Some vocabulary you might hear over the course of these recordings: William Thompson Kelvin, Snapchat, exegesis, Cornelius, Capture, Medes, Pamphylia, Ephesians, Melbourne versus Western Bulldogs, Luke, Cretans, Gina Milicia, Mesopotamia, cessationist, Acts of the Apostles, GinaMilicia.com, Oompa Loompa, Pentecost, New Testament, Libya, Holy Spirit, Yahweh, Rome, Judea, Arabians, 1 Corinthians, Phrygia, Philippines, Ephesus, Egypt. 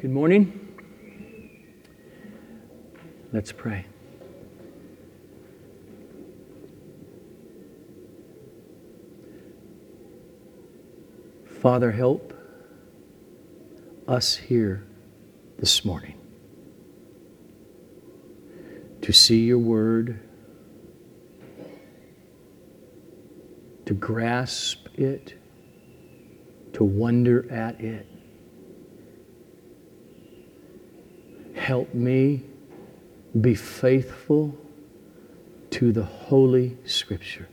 Good morning. Let's pray. Father, help us here this morning to see your word, to grasp it, to wonder at it. Help me be faithful to the Holy Scripture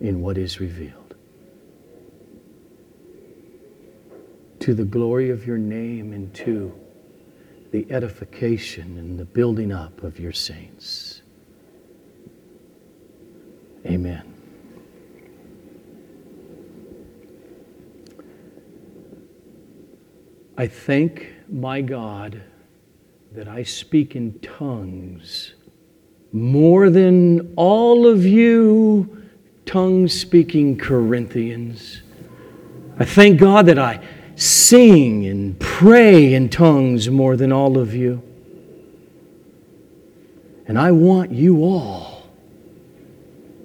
in what is revealed, to the glory of your name and to the edification and the building up of your saints. Amen. I thank my God that I speak in tongues more than all of you tongue-speaking Corinthians. I thank God that I sing and pray in tongues more than all of you. And I want you all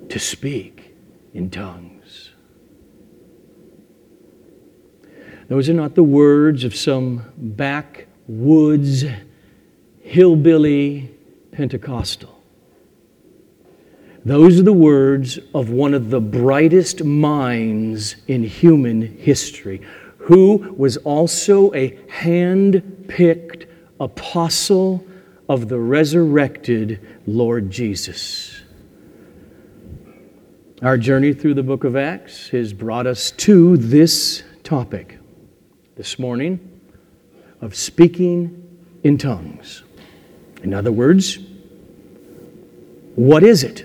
to speak in tongues. Those are not the words of some backwoods, hillbilly Pentecostal. Those are the words of one of the brightest minds in human history, who was also a hand-picked apostle of the resurrected Lord Jesus. Our journey through the book of Acts has brought us to this topic this morning of speaking in tongues. In other words, what is it?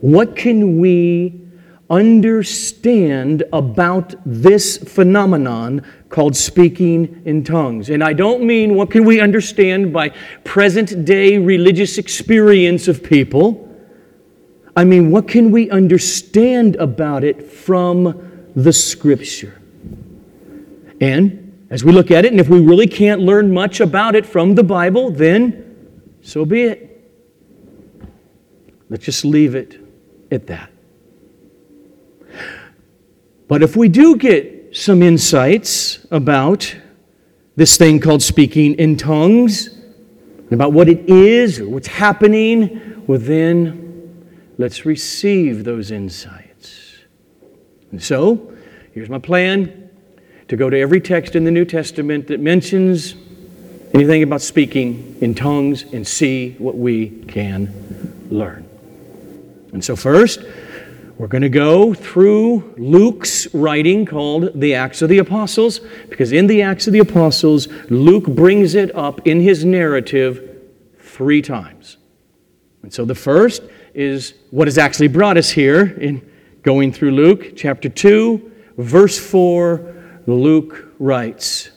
What can we understand about this phenomenon called speaking in tongues? And I don't mean what can we understand by present-day religious experience of people. I mean, what can we understand about it from the Scripture? And as we look at it, and if we really can't learn much about it from the Bible, then so be it. Let's just leave it at that. But if we do get some insights about this thing called speaking in tongues, and about what it is or what's happening, well then, let's receive those insights. And so, here's my plan: to go to every text in the New Testament that mentions anything about speaking in tongues and see what we can learn. And so first, we're going to go through Luke's writing called the Acts of the Apostles, because in the Acts of the Apostles, Luke brings it up in his narrative 3 times. And so the first is what has actually brought us here in going through Luke. Chapter 2, verse 4, Luke writes,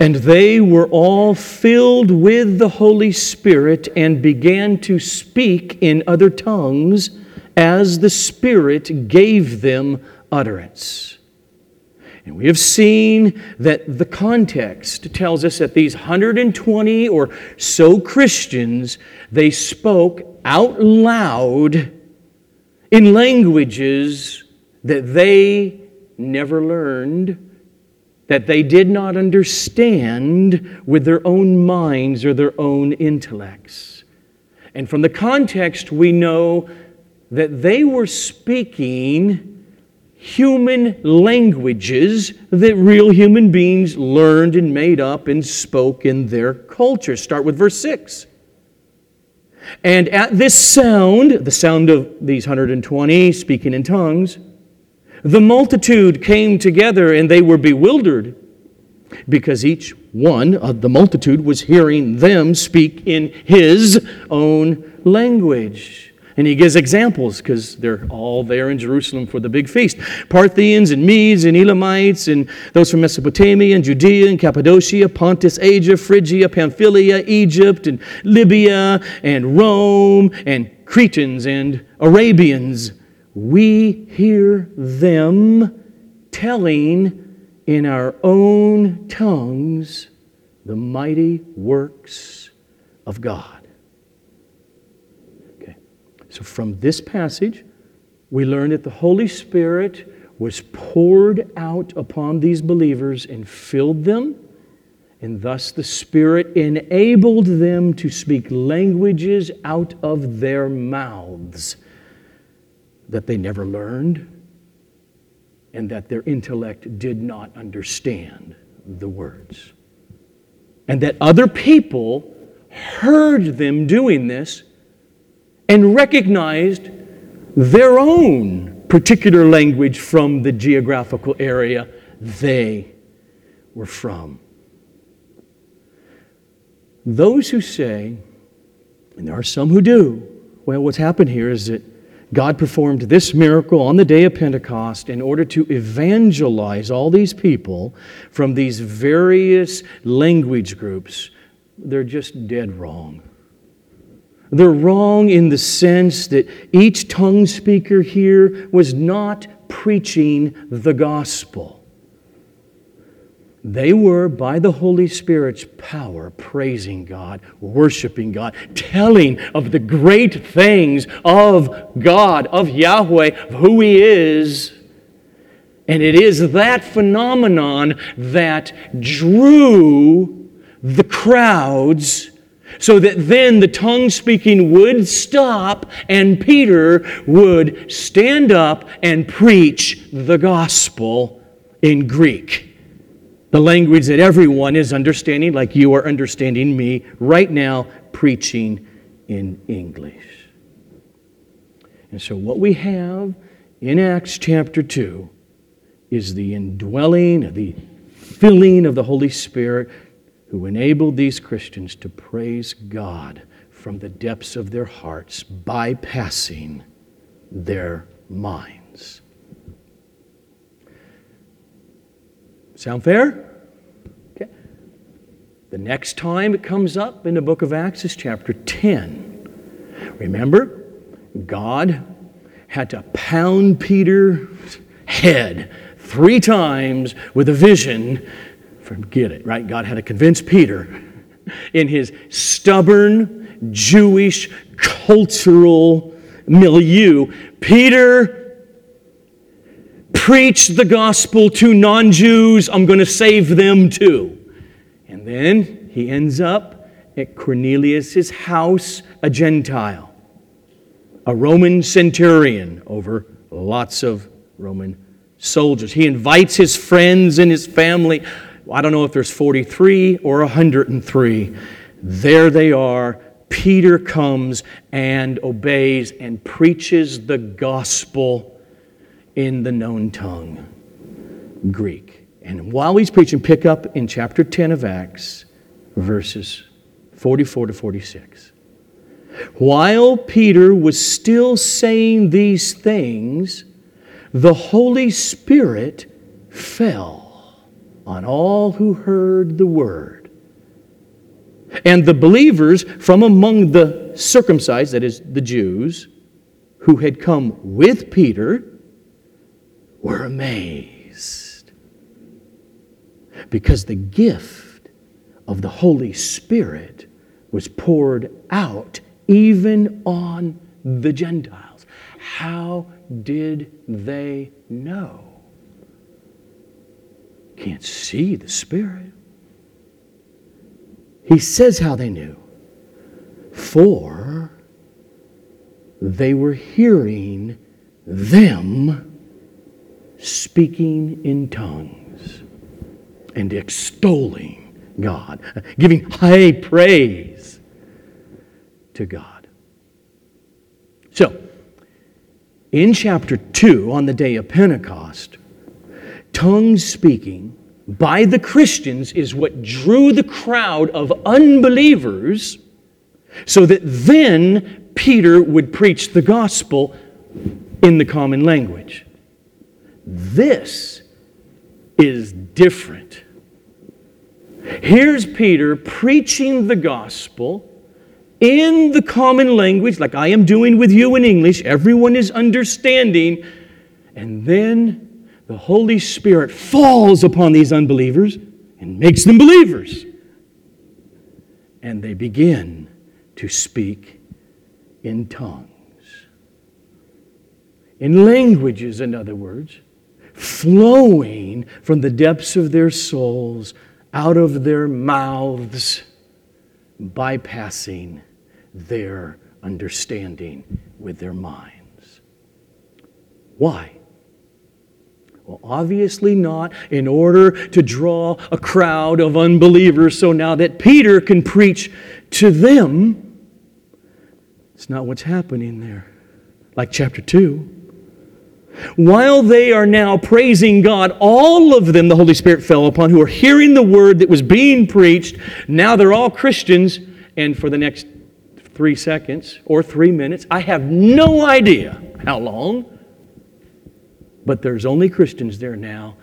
"And they were all filled with the Holy Spirit and began to speak in other tongues as the Spirit gave them utterance." And we have seen that the context tells us that these 120 or so Christians, they spoke out loud in languages that they never learned, that they did not understand with their own minds or their own intellects. And from the context, we know that they were speaking human languages that real human beings learned and made up and spoke in their culture. Start with verse 6. "And at this sound," the sound of these 120 speaking in tongues, "the multitude came together and they were bewildered, because each one of the multitude was hearing them speak in his own language." And he gives examples because they're all there in Jerusalem for the big feast. Parthians and Medes and Elamites and those from Mesopotamia and Judea and Cappadocia, Pontus, Asia, Phrygia, Pamphylia, Egypt and Libya and Rome and Cretans and Arabians. We hear them telling in our own tongues the mighty works of God. Okay. So from this passage, we learn that the Holy Spirit was poured out upon these believers and filled them, and thus the Spirit enabled them to speak languages out of their mouths that they never learned and that their intellect did not understand the words. And that other people heard them doing this and recognized their own particular language from the geographical area they were from. Those who say, and there are some who do, well, what's happened here is that God performed this miracle on the day of Pentecost in order to evangelize all these people from these various language groups. They're just dead wrong. They're wrong in the sense that each tongue speaker here was not preaching the gospel. They were, by the Holy Spirit's power, praising God, worshiping God, telling of the great things of God, of Yahweh, of who He is. And it is that phenomenon that drew the crowds so that then the tongue speaking would stop and Peter would stand up and preach the gospel in Greek. The language that everyone is understanding, like you are understanding me right now, preaching in English. And so what we have in Acts chapter 2 is the indwelling, the filling of the Holy Spirit who enabled these Christians to praise God from the depths of their hearts, bypassing their minds. Sound fair? Okay. The next time it comes up in the book of Acts is chapter 10. Remember, God had to pound Peter's head 3 times with a vision. Forget it, right? God had to convince Peter in his stubborn Jewish cultural milieu. Peter, preach the gospel to non-Jews. I'm going to save them too. And then he ends up at Cornelius' house, a Gentile, a Roman centurion over lots of Roman soldiers. He invites his friends and his family. I don't know if there's 43 or 103. There they are. Peter comes and obeys and preaches the gospel in the known tongue, Greek. And while he's preaching, pick up in chapter 10 of Acts, verses 44 to 46. While Peter was still saying these things, the Holy Spirit fell on all who heard the word. And the believers from among the circumcised, that is, the Jews, who had come with Peter, were amazed because the gift of the Holy Spirit was poured out even on the Gentiles. How did they know? Can't see the Spirit. He says how they knew. For they were hearing them speaking in tongues and extolling God, giving high praise to God. So, in chapter 2, on the day of Pentecost, tongue speaking by the Christians is what drew the crowd of unbelievers so that then Peter would preach the gospel in the common language. This is different. Here's Peter preaching the gospel in the common language, like I am doing with you in English. Everyone is understanding. And then the Holy Spirit falls upon these unbelievers and makes them believers. And they begin to speak in tongues. In languages, in other words, flowing from the depths of their souls, out of their mouths, bypassing their understanding with their minds. Why? Well, obviously not in order to draw a crowd of unbelievers so now that Peter can preach to them. It's not what's happening there. Like chapter 2. While they are now praising God, all of them the Holy Spirit fell upon who are hearing the word that was being preached. Now they're all Christians, and for the next 3 seconds or 3 minutes, I have no idea how long, but there's only Christians there now,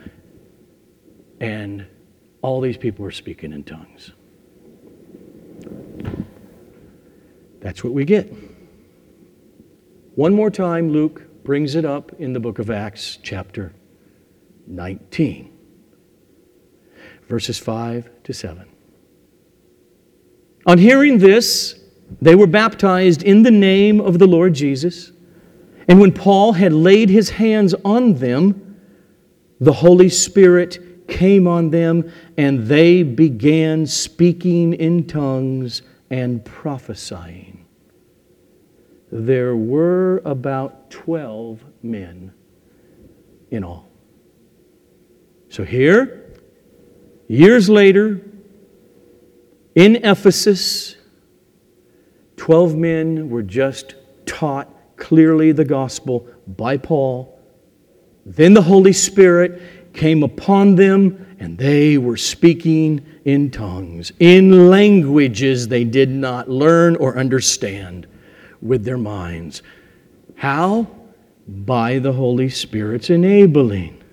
and all these people are speaking in tongues. That's what we get. One more time, Luke brings it up in the book of Acts, chapter 19, verses 5-7. On hearing this, they were baptized in the name of the Lord Jesus, and when Paul had laid his hands on them, the Holy Spirit came on them, and they began speaking in tongues and prophesying. There were about 12 men in all. So here, years later, in Ephesus, 12 men were just taught clearly the gospel by Paul. Then the Holy Spirit came upon them, and they were speaking in tongues, in languages they did not learn or understand with their minds. How? By the Holy Spirit's enabling.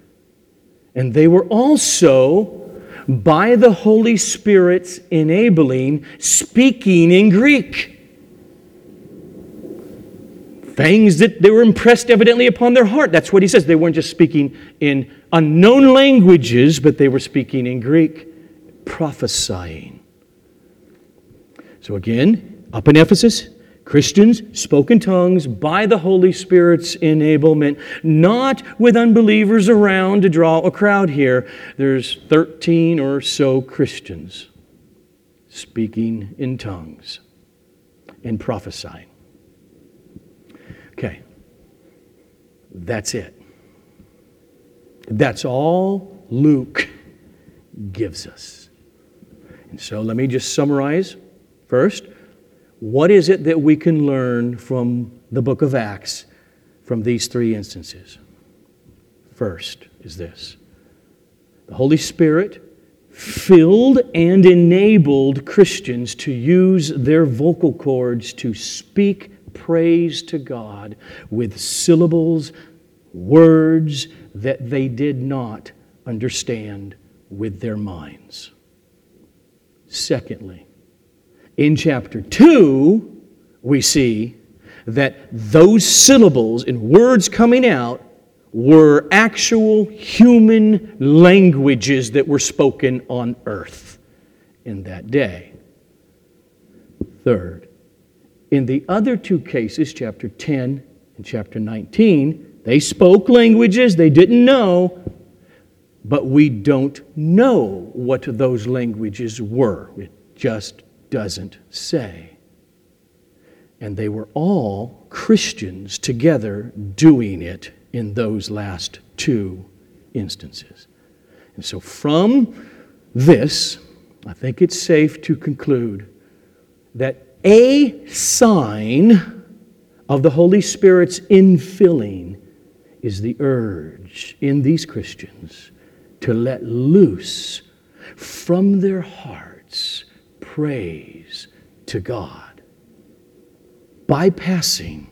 And they were also, by the Holy Spirit's enabling, speaking in Greek. Things that they were impressed evidently upon their heart. That's what he says. They weren't just speaking in unknown languages, but they were speaking in Greek, prophesying. So again, up in Ephesus, Christians spoke in tongues by the Holy Spirit's enablement, not with unbelievers around to draw a crowd here. There's 13 or so Christians speaking in tongues and prophesying. Okay, that's it. That's all Luke gives us. And so let me just summarize first. What is it that we can learn from the book of Acts from these three instances? First is this. The Holy Spirit filled and enabled Christians to use their vocal cords to speak praise to God with syllables, words that they did not understand with their minds. Secondly, in chapter 2, we see that those syllables and words coming out were actual human languages that were spoken on earth in that day. Third, in the other two cases, chapter 10 and chapter 19, they spoke languages they didn't know, but we don't know what those languages were. It just doesn't say. And they were all Christians together doing it in those last two instances. And so from this, I think it's safe to conclude that a sign of the Holy Spirit's infilling is the urge in these Christians to let loose from their hearts praise to God, bypassing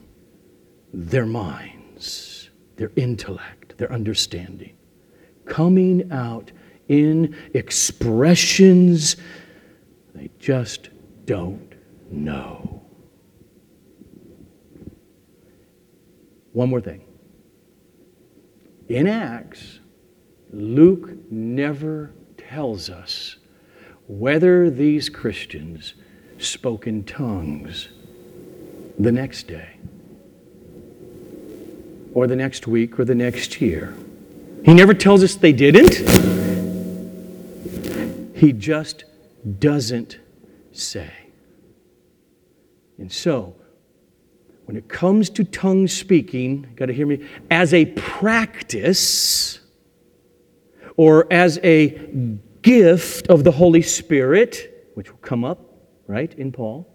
their minds, their intellect, their understanding, coming out in expressions they just don't know. One more thing. In Acts, Luke never tells us whether these Christians spoke in tongues the next day, or the next week, or the next year. He never tells us they didn't. He just doesn't say. And so, when it comes to tongue speaking, got to hear me, as a practice or as a gift of the Holy Spirit, which will come up, right, in Paul,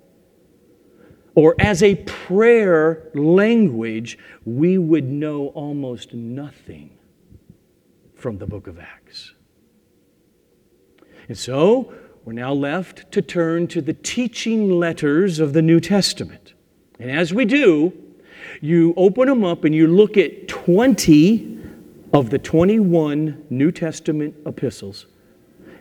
or as a prayer language, we would know almost nothing from the book of Acts. And so, we're now left to turn to the teaching letters of the New Testament. And as we do, you open them up and you look at 20 of the 21 New Testament epistles.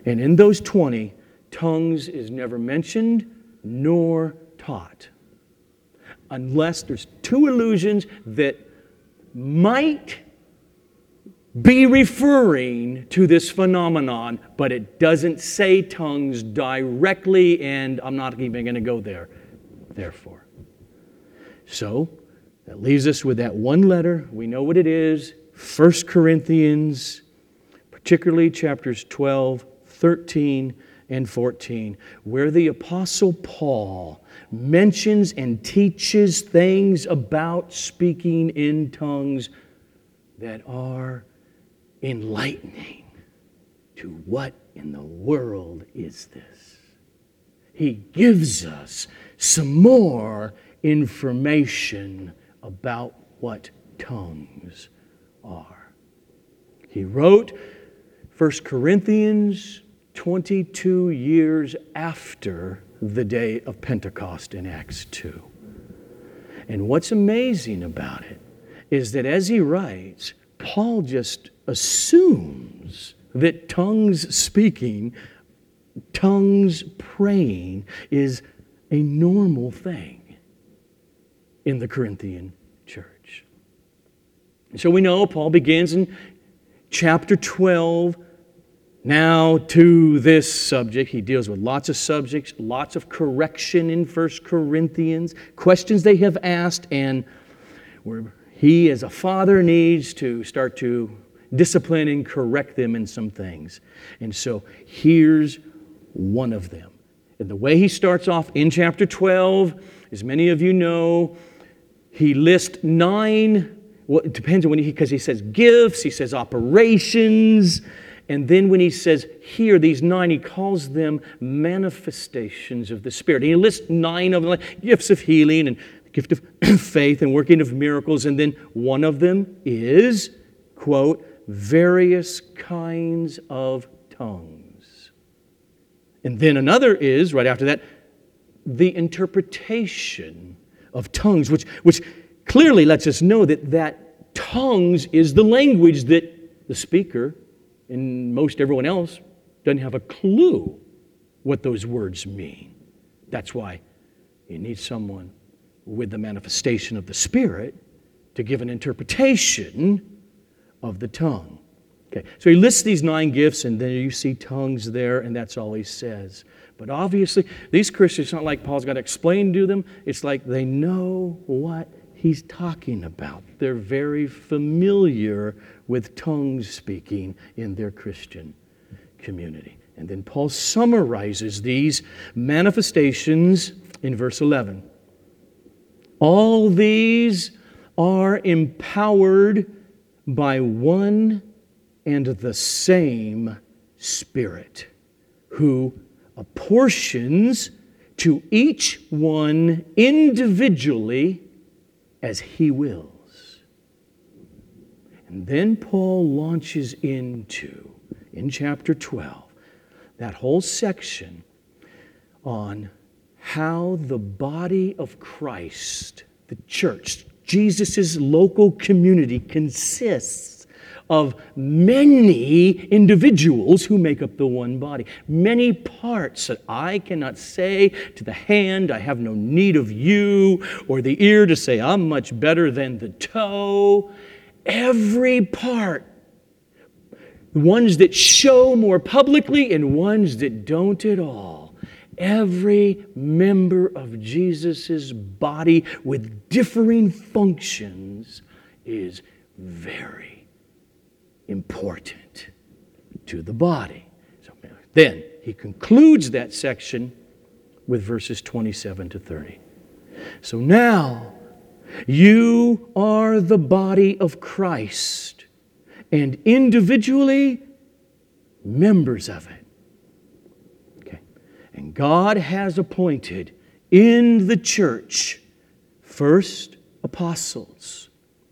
And in those 20, tongues is never mentioned nor taught. Unless there's two allusions that might be referring to this phenomenon, but it doesn't say tongues directly, and I'm not even going to go there, therefore. So, that leaves us with that one letter. We know what it is, 1 Corinthians, particularly chapters 12, 13, and 14, where the Apostle Paul mentions and teaches things about speaking in tongues that are enlightening to what in the world is this. He gives us some more information about what tongues are. He wrote 1 Corinthians 22 years after the day of Pentecost in Acts 2. And what's amazing about it is that as he writes, Paul just assumes that tongues speaking, tongues praying is a normal thing in the Corinthian church. And so we know Paul begins in chapter 12, now to this subject. He deals with lots of subjects, lots of correction in 1 Corinthians, questions they have asked, and he as a father needs to start to discipline and correct them in some things. And so here's one of them. And the way he starts off in chapter 12, as many of you know, he lists 9, well, it depends on when because he says gifts, he says operations, and then when he says here, these 9, he calls them manifestations of the Spirit. And he lists 9 of them, like gifts of healing and gift of faith and working of miracles. And then one of them is, quote, various kinds of tongues. And then another is, right after that, the interpretation of tongues, which clearly lets us know that tongues is the language that the speaker and most everyone else doesn't have a clue what those words mean. That's why you need someone with the manifestation of the Spirit to give an interpretation of the tongue. Okay, so he lists these 9 gifts, and then you see tongues there, and that's all he says. But obviously, these Christians, it's not like Paul's got to explain to them. It's like they know what he's talking about. They're very familiar with tongue speaking in their Christian community. And then Paul summarizes these manifestations in verse 11. All these are empowered by one and the same Spirit, who apportions to each one individually as he wills. And then Paul launches into, in chapter 12, that whole section on how the body of Christ, the church, Jesus' local community, consists of many individuals who make up the one body. Many parts that I cannot say to the hand, I have no need of you, or the ear to say, I'm much better than the toe. Every part ones that show more publicly and ones that don't at all. Every member of Jesus' body with differing functions is very important to the body. So then he concludes that section with verses 27 to 30. So now you are the body of Christ and individually members of it. Okay. And God has appointed in the church first apostles,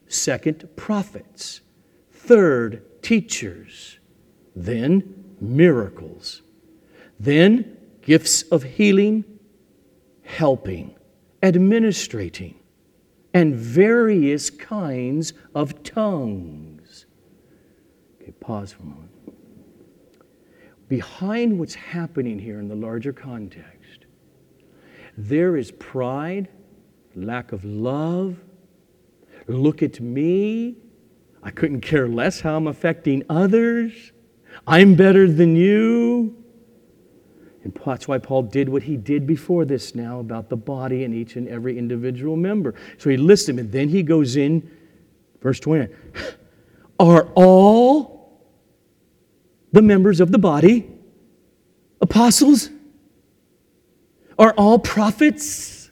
second prophets, third teachers, then miracles, then gifts of healing, helping, administrating, and various kinds of tongues. Okay, pause for a moment. Behind what's happening here in the larger context, there is pride, lack of love, look at me, I couldn't care less how I'm affecting others, I'm better than you. And that's why Paul did what he did before this now about the body and each and every individual member. So he lists them, and then he goes in, verse 29, are all the members of the body apostles? Are all prophets?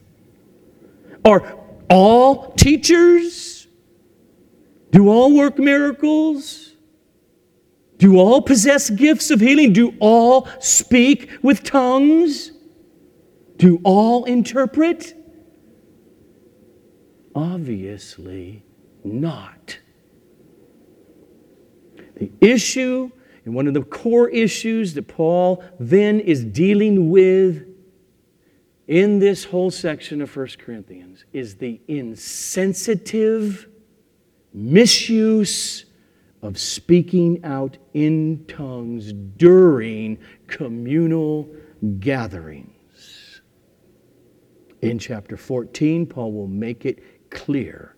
Are all teachers? Do all work miracles? Do all possess gifts of healing? Do all speak with tongues? Do all interpret? Obviously not. The issue, and one of the core issues that Paul then is dealing with in this whole section of 1 Corinthians, is the insensitive misuse of speaking out in tongues during communal gatherings. In chapter 14, Paul will make it clear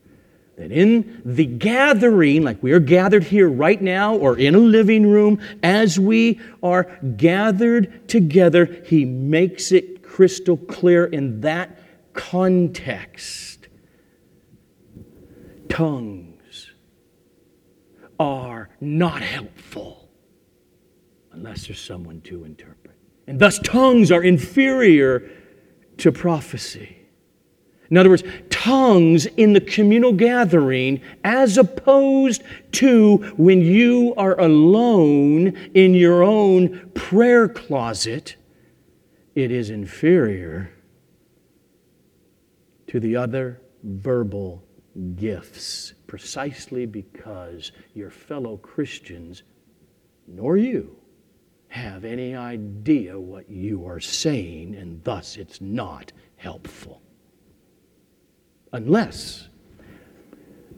that in the gathering, like we are gathered here right now or in a living room, as we are gathered together, he makes it crystal clear in that context. Tongues are not helpful unless there's someone to interpret. And thus tongues are inferior to prophecy. In other words, tongues in the communal gathering as opposed to when you are alone in your own prayer closet, it is inferior to the other verbal gifts, precisely because your fellow Christians, nor you, have any idea what you are saying, and thus it's not helpful. Unless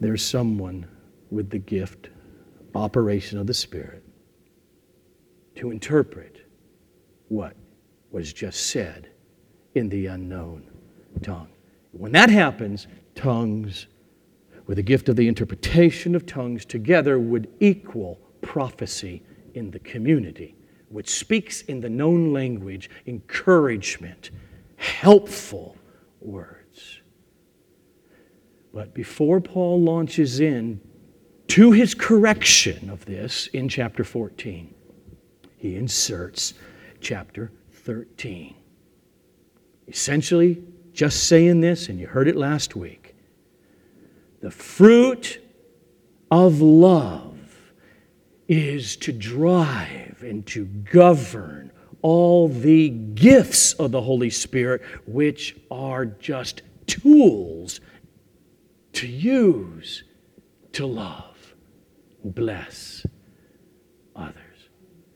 there's someone with the gift, operation of the Spirit, to interpret what was just said in the unknown tongue. When that happens, tongues, with the gift of the interpretation of tongues together, would equal prophecy in the community, which speaks in the known language, encouragement, helpful words. But before Paul launches in to his correction of this in chapter 14, he inserts chapter 13. Essentially, just saying this, and you heard it last week, the fruit of love is to drive and to govern all the gifts of the Holy Spirit, which are just tools to use to love, bless others.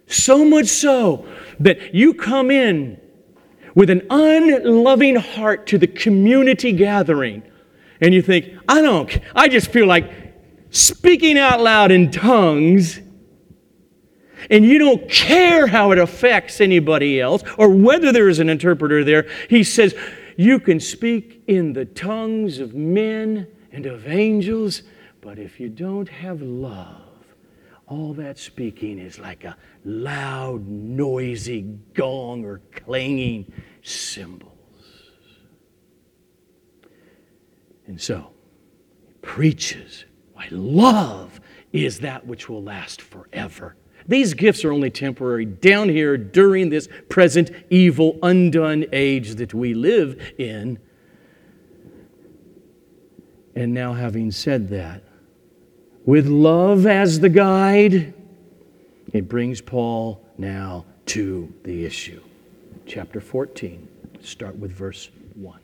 So much so that you come in with an unloving heart to the community gathering, and you think, I just feel like speaking out loud in tongues, and you don't care how it affects anybody else or whether there is an interpreter there. He says, you can speak in the tongues of men and of angels, but if you don't have love, all that speaking is like a loud, noisy gong or clanging cymbals. And so, he preaches why love is that which will last forever. These gifts are only temporary down here during this present evil, undone age that we live in. And now, having said that, with love as the guide, it brings Paul now to the issue. Chapter 14, start with verse 1.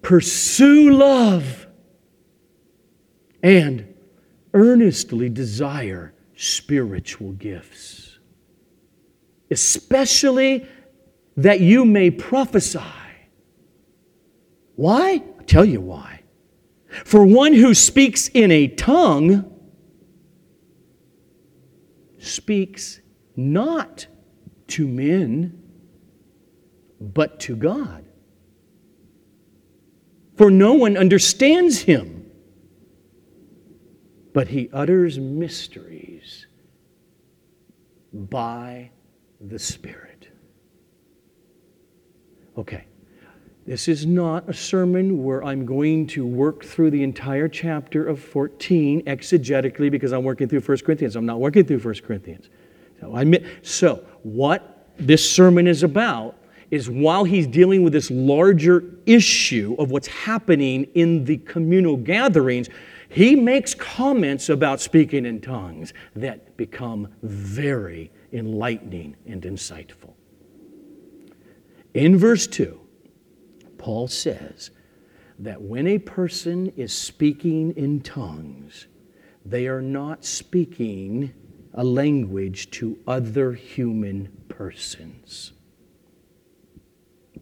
Pursue love and earnestly desire spiritual gifts, especially that you may prophesy. Why? I'll tell you why. For one who speaks in a tongue speaks not to men, but to God. For no one understands him, but he utters mysteries by the Spirit. Okay. This is not a sermon where I'm going to work through the entire chapter of 14 exegetically because I'm working through 1 Corinthians. I'm not working through 1 Corinthians. So what this sermon is about is while he's dealing with this larger issue of what's happening in the communal gatherings, he makes comments about speaking in tongues that become very enlightening and insightful. In verse 2, Paul says that when a person is speaking in tongues, they are not speaking a language to other human persons,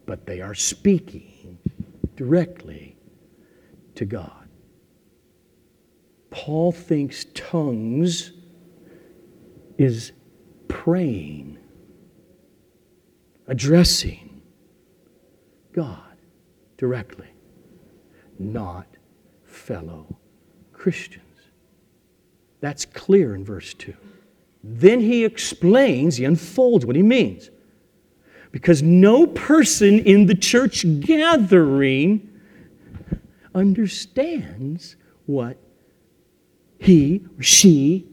but they are speaking directly to God. Paul thinks tongues is praying, addressing God directly, not fellow Christians. That's clear in verse 2. Then he explains, he unfolds what he means. Because no person in the church gathering understands what he or she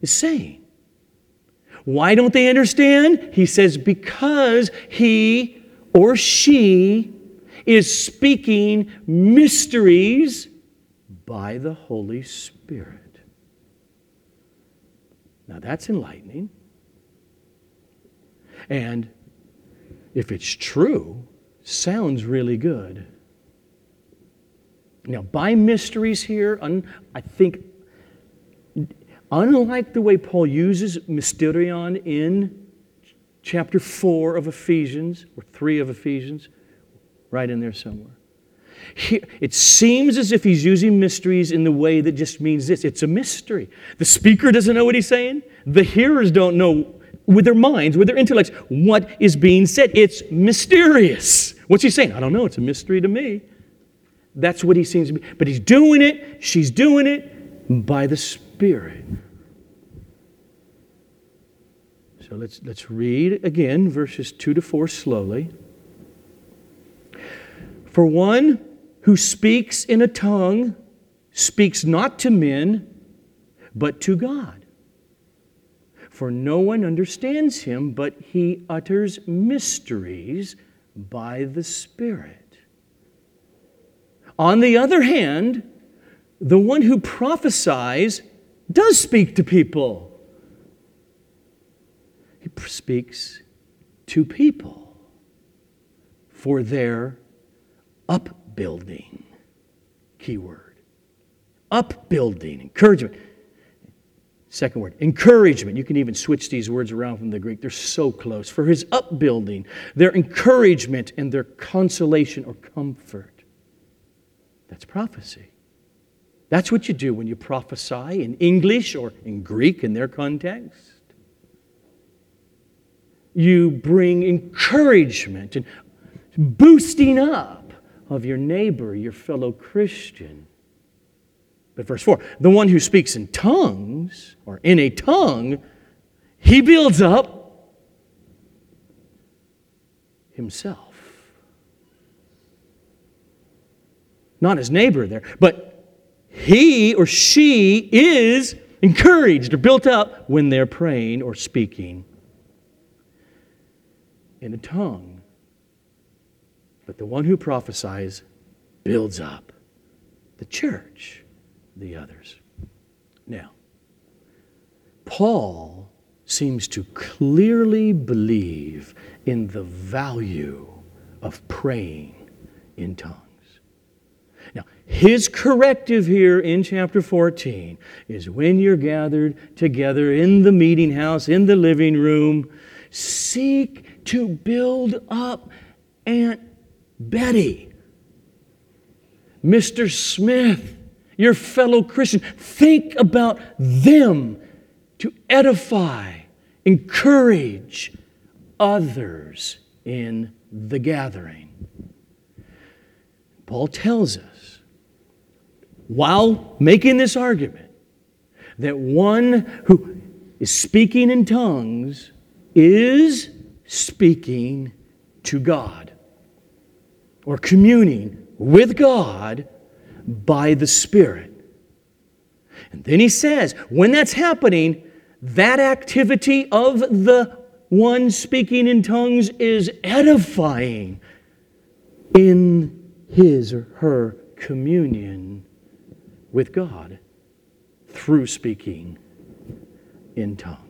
is saying. Why don't they understand? He says because he or she is speaking mysteries by the Holy Spirit. Now that's enlightening. And if it's true, sounds really good. Now by mysteries here, unlike the way Paul uses mysterion in chapter 4 of Ephesians, or 3 of Ephesians, right in there somewhere. It seems as if he's using mysteries in the way that just means this. It's a mystery. The speaker doesn't know what he's saying. The hearers don't know with their minds, with their intellects, what is being said. It's mysterious. What's he saying? I don't know. It's a mystery to me. That's what he seems to be. But he's doing it. She's doing it by the Spirit. So let's read again verses 2 to 4 slowly. For one who speaks in a tongue speaks not to men, but to God. For no one understands him, but he utters mysteries by the Spirit. On the other hand, the one who prophesies does speak to people. He speaks to people for their upbuilding, key word. Upbuilding, encouragement. Second word, encouragement. You can even switch these words around from the Greek. They're so close. For his upbuilding, their encouragement and their consolation or comfort. That's prophecy. That's what you do when you prophesy in English or in Greek in their context. You bring encouragement and boosting up of your neighbor, your fellow Christian, But verse 4, the one who speaks in tongues, or in a tongue, he builds up himself. Not his neighbor there, but he or she is encouraged or built up when they're praying or speaking in a tongue. But the one who prophesies builds up the church, the others. Now, Paul seems to clearly believe in the value of praying in tongues. Now, his corrective here in chapter 14 is when you're gathered together in the meeting house, in the living room, seek to build up Aunt Betty, Mr. Smith, your fellow Christian. Think about them to edify, encourage others in the gathering. Paul tells us, while making this argument, that one who is speaking in tongues is speaking to God or communing with God by the Spirit. And then he says, when that's happening, that activity of the one speaking in tongues is edifying in his or her communion with God through speaking in tongues.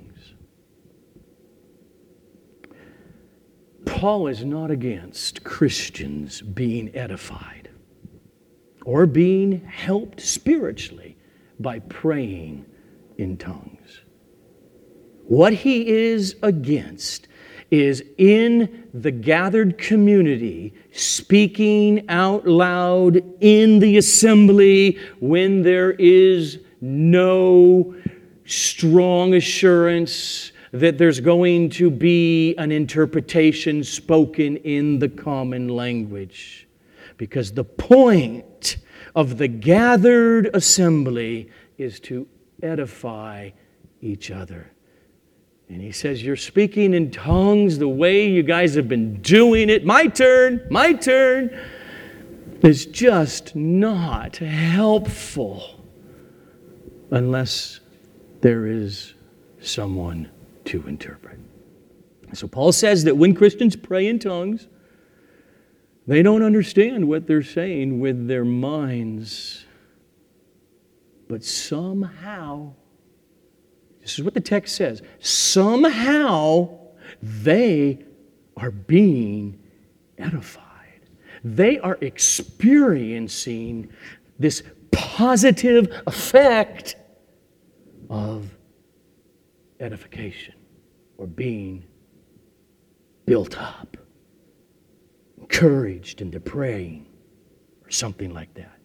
Paul is not against Christians being edified or being helped spiritually by praying in tongues. What he is against is in the gathered community, speaking out loud in the assembly when there is no strong assurance that there's going to be an interpretation spoken in the common language. Because the point of the gathered assembly is to edify each other. And he says, you're speaking in tongues the way you guys have been doing it. My turn. It's just not helpful unless there is someone to interpret. So Paul says that when Christians pray in tongues, they don't understand what they're saying with their minds. But somehow, this is what the text says, somehow they are being edified. They are experiencing this positive effect of edification or being built up, encouraged into praying or something like that.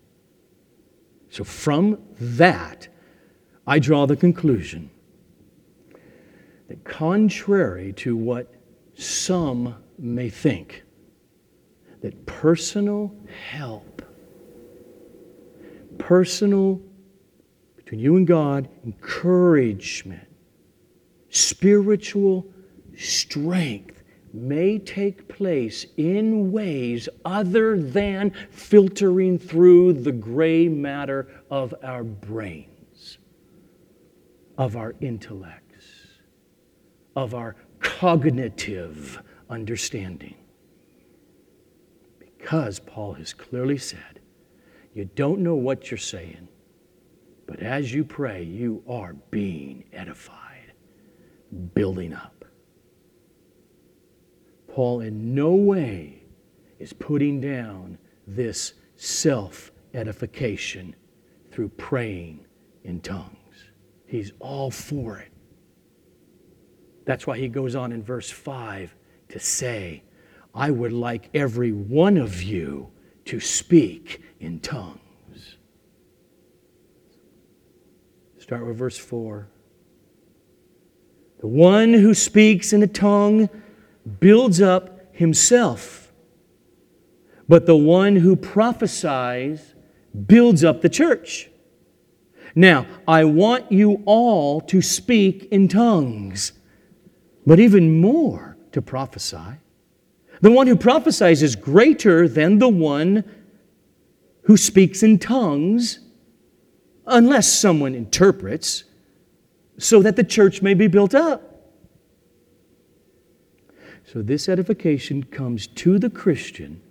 So from that, I draw the conclusion that contrary to what some may think, that personal help, personal, between you and God, encouragement, spiritual strength may take place in ways other than filtering through the gray matter of our brains, of our intellect, of our cognitive understanding. Because Paul has clearly said, you don't know what you're saying, but as you pray, you are being edified, building up. Paul in no way is putting down this self-edification through praying in tongues. He's all for it. That's why he goes on in verse 5 to say, I would like every one of you to speak in tongues. Start with verse 4. The one who speaks in a tongue builds up himself, but the one who prophesies builds up the church. Now, I want you all to speak in tongues, but even more to prophesy. The one who prophesies is greater than the one who speaks in tongues, unless someone interprets, so that the church may be built up. So this edification comes to the Christian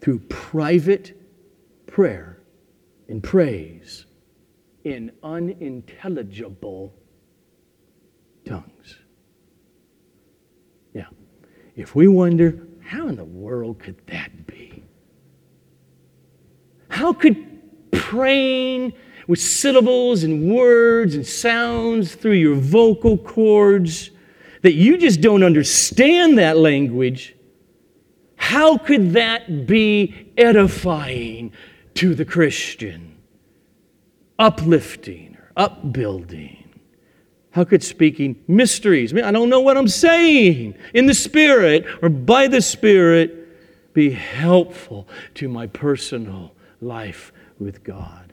through private prayer and praise in unintelligible tongues. Now, if we wonder, how in the world could that be? How could praying with syllables and words and sounds through your vocal cords that you just don't understand that language, how could that be edifying to the Christian, uplifting or upbuilding? How could speaking mysteries, I don't know what I'm saying, in the Spirit or by the Spirit, be helpful to my personal life with God?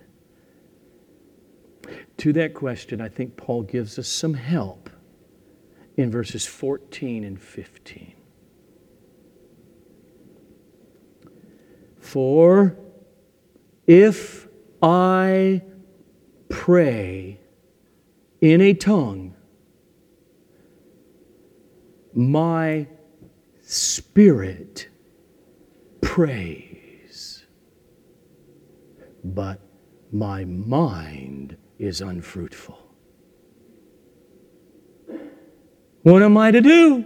To that question, I think Paul gives us some help in verses 14 and 15. For if I pray in a tongue, my spirit prays, but my mind is unfruitful. What am I to do?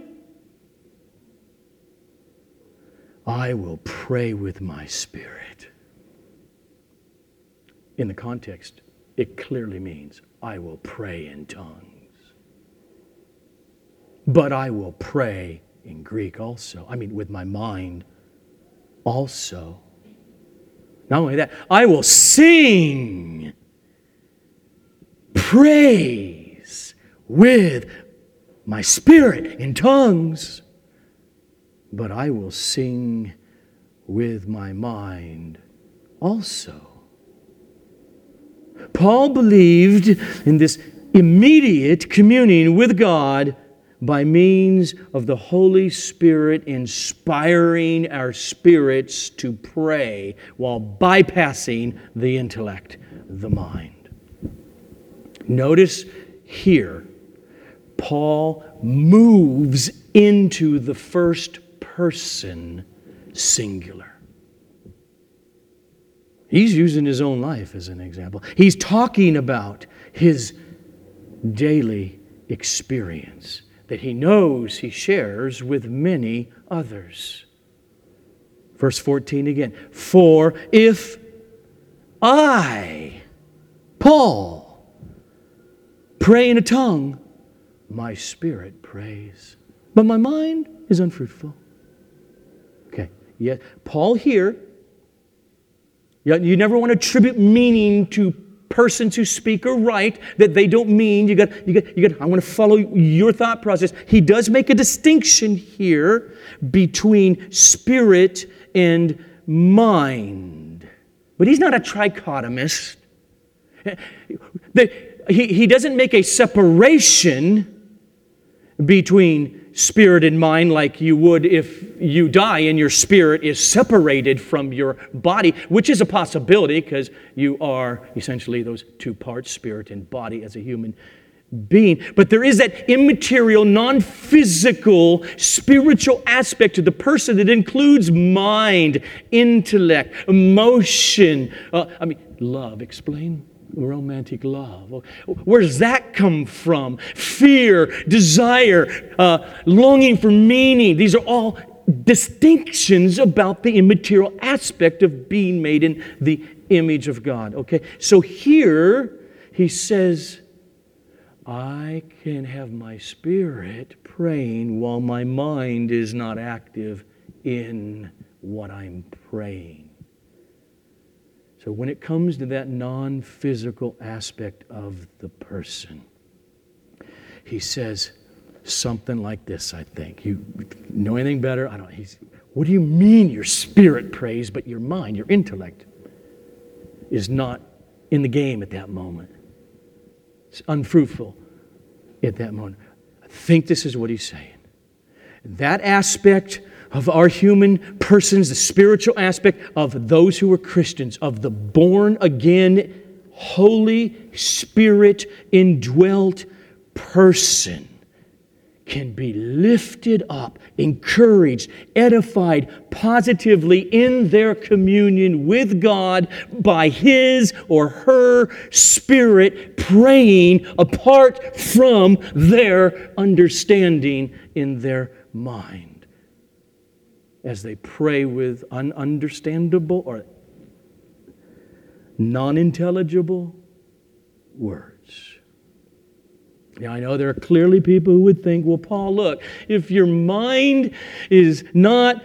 I will pray with my spirit. In the context, it clearly means I will pray in tongues. But I will pray in Greek also. With my mind also. Not only that, I will sing praise with my spirit in tongues, but I will sing with my mind also. Paul believed in this immediate communion with God by means of the Holy Spirit inspiring our spirits to pray while bypassing the intellect, the mind. Notice here, Paul moves into the first person singular. He's using his own life as an example. He's talking about his daily experience that he knows he shares with many others. Verse 14 again. For if I, Paul, pray in a tongue, my spirit prays, but my mind is unfruitful. Okay, yeah, Paul here, you never want to attribute meaning to persons who speak or write that they don't mean. I want to follow your thought process. He does make a distinction here between spirit and mind. But he's not a trichotomist. He doesn't make a separation between spirit and mind like you would if you die and your spirit is separated from your body, which is a possibility because you are essentially those two parts, spirit and body, as a human being. But there is that immaterial, non-physical, spiritual aspect to the person that includes mind, intellect, emotion, love. Explain romantic love. Where does that come from? Fear, desire, longing for meaning. These are all distinctions about the immaterial aspect of being made in the image of God. Okay, so here he says, I can have my spirit praying while my mind is not active in what I'm praying. So when it comes to that non-physical aspect of the person, he says something like this, I think. You know anything better? I don't. What do you mean your spirit prays, but your mind, your intellect, is not in the game at that moment? It's unfruitful at that moment. I think this is what he's saying. That aspect of our human persons, the spiritual aspect of those who are Christians, of the born-again, Holy Spirit indwelt person, can be lifted up, encouraged, edified positively in their communion with God by his or her spirit praying apart from their understanding in their mind. As they pray with ununderstandable or non-intelligible words. Now, I know there are clearly people who would think, well, Paul, look, if your mind is not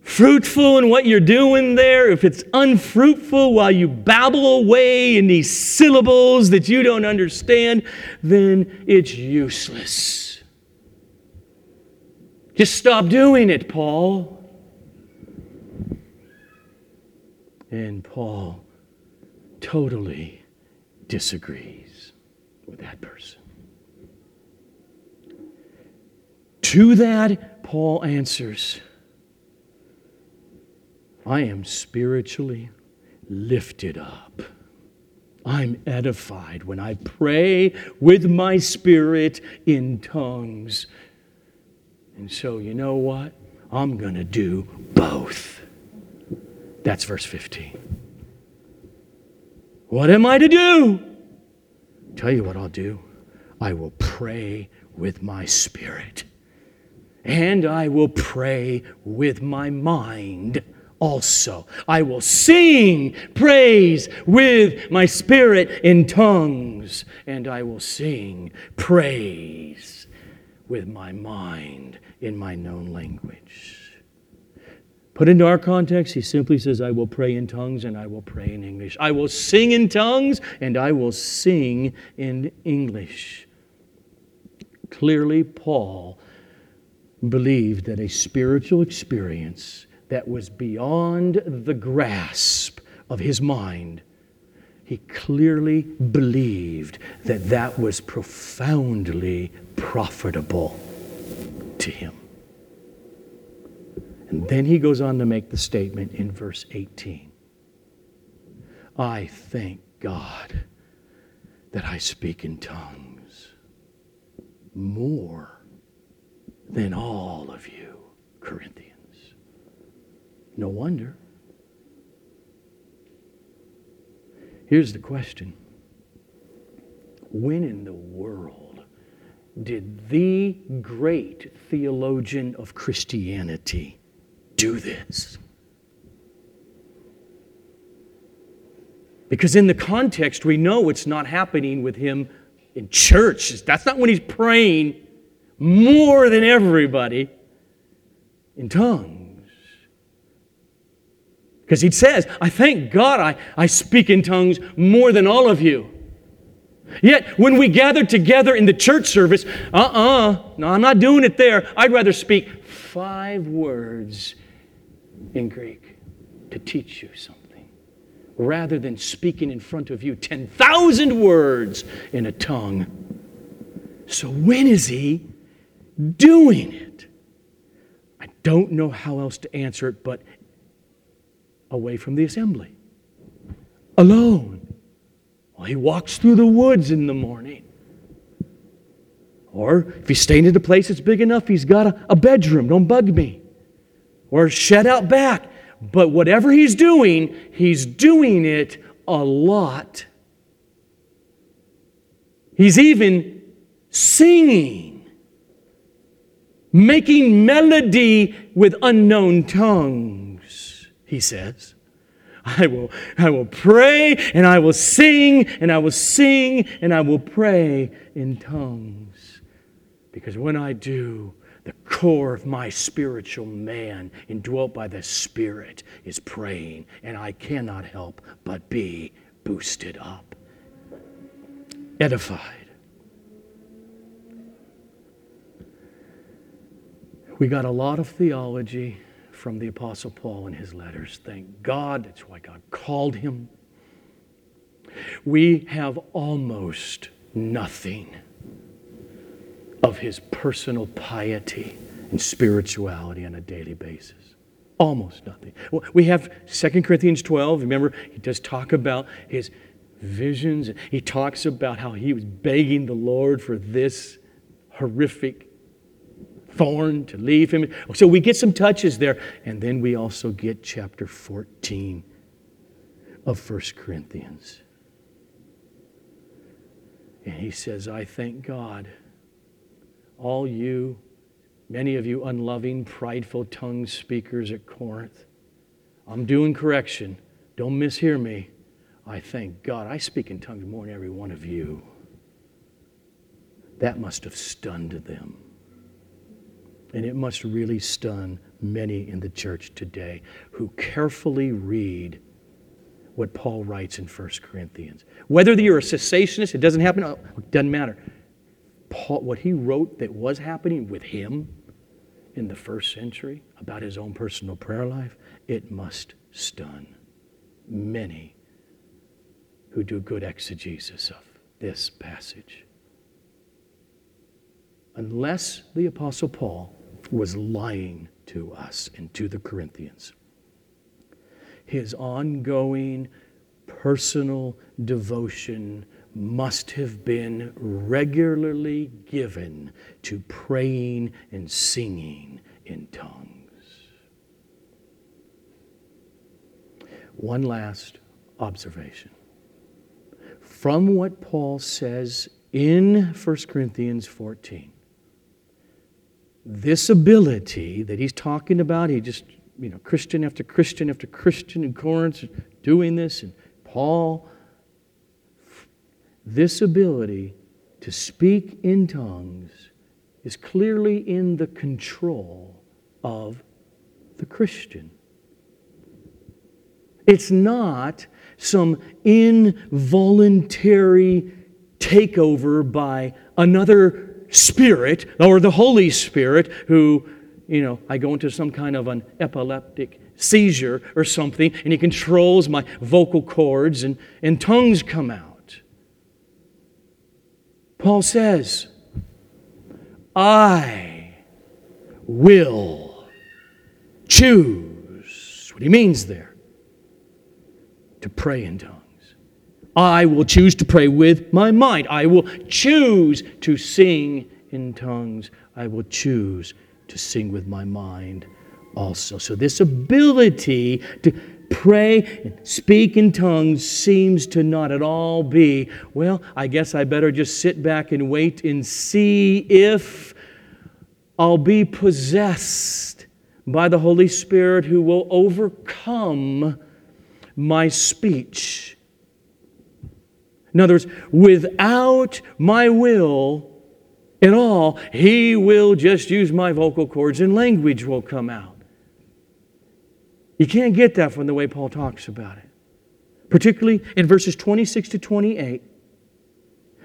fruitful in what you're doing there, if it's unfruitful while you babble away in these syllables that you don't understand, then it's useless. Just stop doing it, Paul. And Paul totally disagrees with that person. To that, Paul answers, I am spiritually lifted up. I'm edified when I pray with my spirit in tongues. And so, you know what? I'm going to do both. That's verse 15. What am I to do? Tell you what I'll do. I will pray with my spirit. And I will pray with my mind also. I will sing praise with my spirit in tongues. And I will sing praise with my mind in my known language. Put into our context, he simply says, I will pray in tongues and I will pray in English. I will sing in tongues and I will sing in English. Clearly, Paul believed that a spiritual experience that was beyond the grasp of his mind, he clearly believed that that was profoundly profitable to him. And then he goes on to make the statement in verse 18. I thank God that I speak in tongues more than all of you, Corinthians. No wonder. Here's the question. When in the world did the great theologian of Christianity do this? Because in the context, we know it's not happening with him in church. That's not when he's praying more than everybody in tongues. Because he says, I thank God I speak in tongues more than all of you. Yet, when we gather together in the church service, no, I'm not doing it there. I'd rather speak 5 words in Greek to teach you something, rather than speaking in front of you 10,000 words in a tongue. So when is he doing it? I don't know how else to answer it, but away from the assembly, alone, while he walks through the woods in the morning. Or if he's staying in a place that's big enough, he's got a bedroom, don't bug me, or a shed out back. But whatever he's doing it a lot. He's even singing, making melody with unknown tongues, he says. I will pray, and I will sing, and I will sing, and I will pray in tongues. Because when I do, the core of my spiritual man, indwelt by the Spirit, is praying, and I cannot help but be boosted up, edified. We got a lot of theology from the Apostle Paul in his letters. Thank God, that's why God called him. We have almost nothing of his personal piety and spirituality on a daily basis. Almost nothing. We have 2 Corinthians 12. Remember, he does talk about his visions. He talks about how he was begging the Lord for this horrific thorn to leave him. So we get some touches there. And then we also get chapter 14 of 1 Corinthians. And he says, I thank God, all you, many of you unloving, prideful tongue speakers at Corinth. I'm doing correction. Don't mishear me. I thank God. I speak in tongues more than every one of you. That must have stunned them. And it must really stun many in the church today who carefully read what Paul writes in 1 Corinthians. Whether you're a cessationist, it doesn't happen, it doesn't matter. Paul, what he wrote that was happening with him in the first century about his own personal prayer life, it must stun many who do good exegesis of this passage. Unless the Apostle Paul was lying to us and to the Corinthians, his ongoing personal devotion must have been regularly given to praying and singing in tongues. One last observation. From what Paul says in 1 Corinthians 14, this ability that he's talking about, he just, Christian after Christian after Christian in Corinth doing this, and Paul, this ability to speak in tongues is clearly in the control of the Christian. It's not some involuntary takeover by another spirit or the Holy Spirit who, I go into some kind of an epileptic seizure or something and he controls my vocal cords and tongues come out. Paul says, I will choose. What he means there, to pray in tongues. I will choose to pray with my mind. I will choose to sing in tongues. I will choose to sing with my mind also. So this ability to pray and speak in tongues seems to not at all be, well, I guess I better just sit back and wait and see if I'll be possessed by the Holy Spirit who will overcome my speech. In other words, without my will at all, He will just use my vocal cords and language will come out. You can't get that from the way Paul talks about it. Particularly in verses 26 to 28,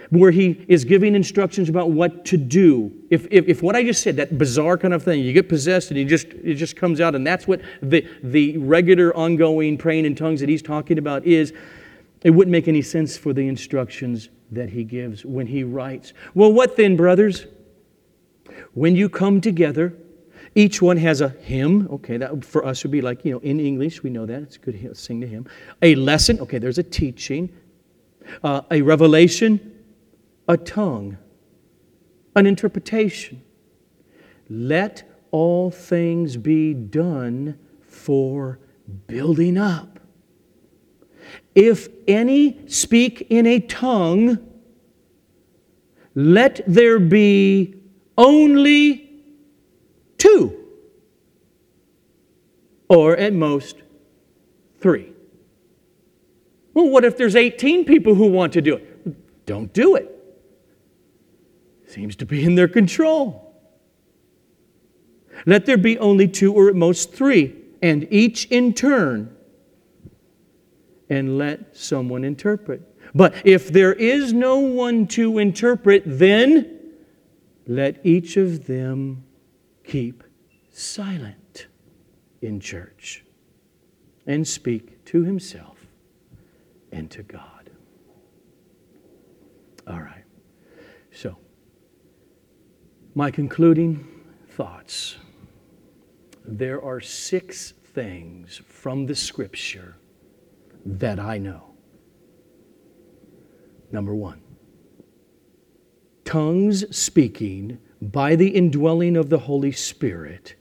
where he is giving instructions about what to do. If what I just said, that bizarre kind of thing, you get possessed and it just comes out, and that's what the regular ongoing praying in tongues that he's talking about is, it wouldn't make any sense for the instructions that he gives when he writes, well, what then, brothers? When you come together, each one has a hymn. Okay, that for us would be like, in English, we know that. It's good to sing the hymn. A lesson. Okay, there's a teaching. A revelation. A tongue. An interpretation. Let all things be done for building up. If any speak in a tongue, let there be only two, or at most three. Well, what if there's 18 people who want to do it? Don't do it. Seems to be in their control. Let there be only two, or at most three, and each in turn, and let someone interpret. But if there is no one to interpret, then let each of them keep silent in church and speak to himself and to God. All right. So, my concluding thoughts. There are 6 things from the Scripture that I know. Number 1, tongues speaking by the indwelling of the Holy Spirit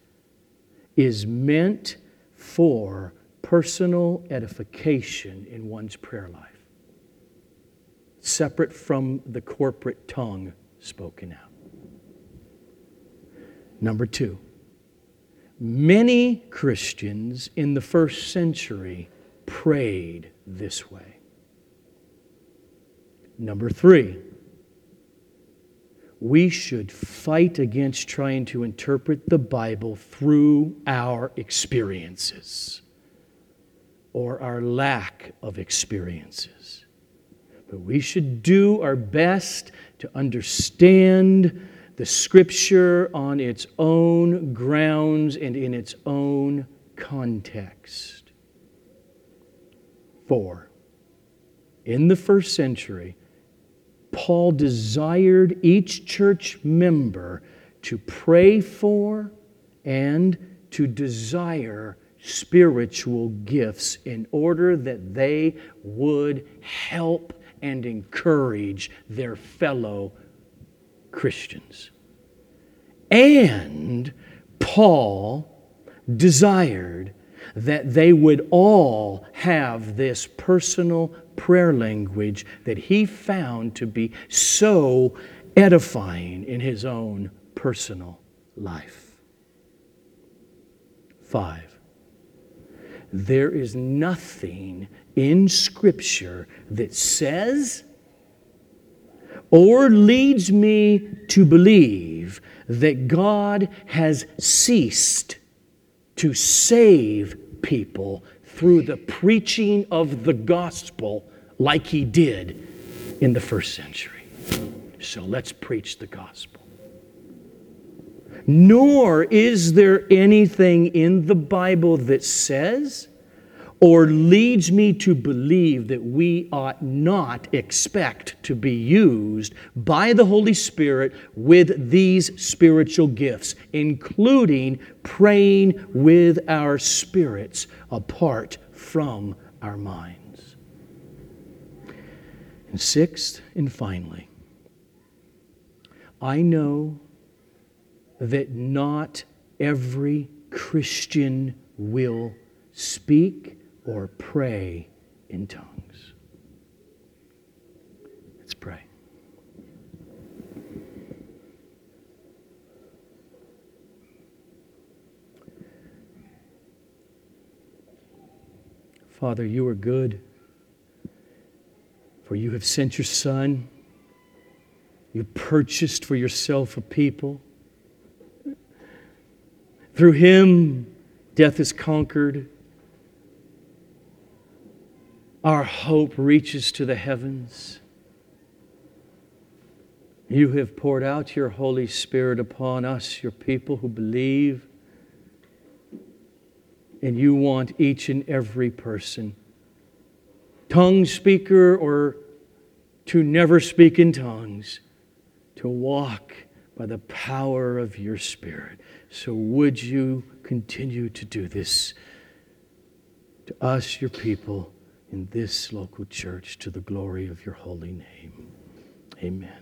is meant for personal edification in one's prayer life, separate from the corporate tongue spoken out. Number 2, many Christians in the first century prayed this way. Number 3, we should fight against trying to interpret the Bible through our experiences or our lack of experiences. But we should do our best to understand the Scripture on its own grounds and in its own context. 4, in the first century, Paul desired each church member to pray for and to desire spiritual gifts in order that they would help and encourage their fellow Christians. And Paul desired that they would all have this personal prayer language that he found to be so edifying in his own personal life. 5, there is nothing in Scripture that says or leads me to believe that God has ceased to save people through the preaching of the gospel like he did in the first century. So let's preach the gospel. Nor is there anything in the Bible that says or leads me to believe that we ought not expect to be used by the Holy Spirit with these spiritual gifts, including praying with our spirits apart from our minds. And 6th and finally, I know that not every Christian will speak or pray in tongues. Let's pray. Father, you are good, for you have sent your Son. You purchased for yourself a people. Through him, death is conquered. Our hope reaches to the heavens. You have poured out your Holy Spirit upon us, your people who believe, and you want each and every person, tongue speaker or to never speak in tongues, to walk by the power of your Spirit. So would you continue to do this to us, your people, in this local church, to the glory of your holy name. Amen.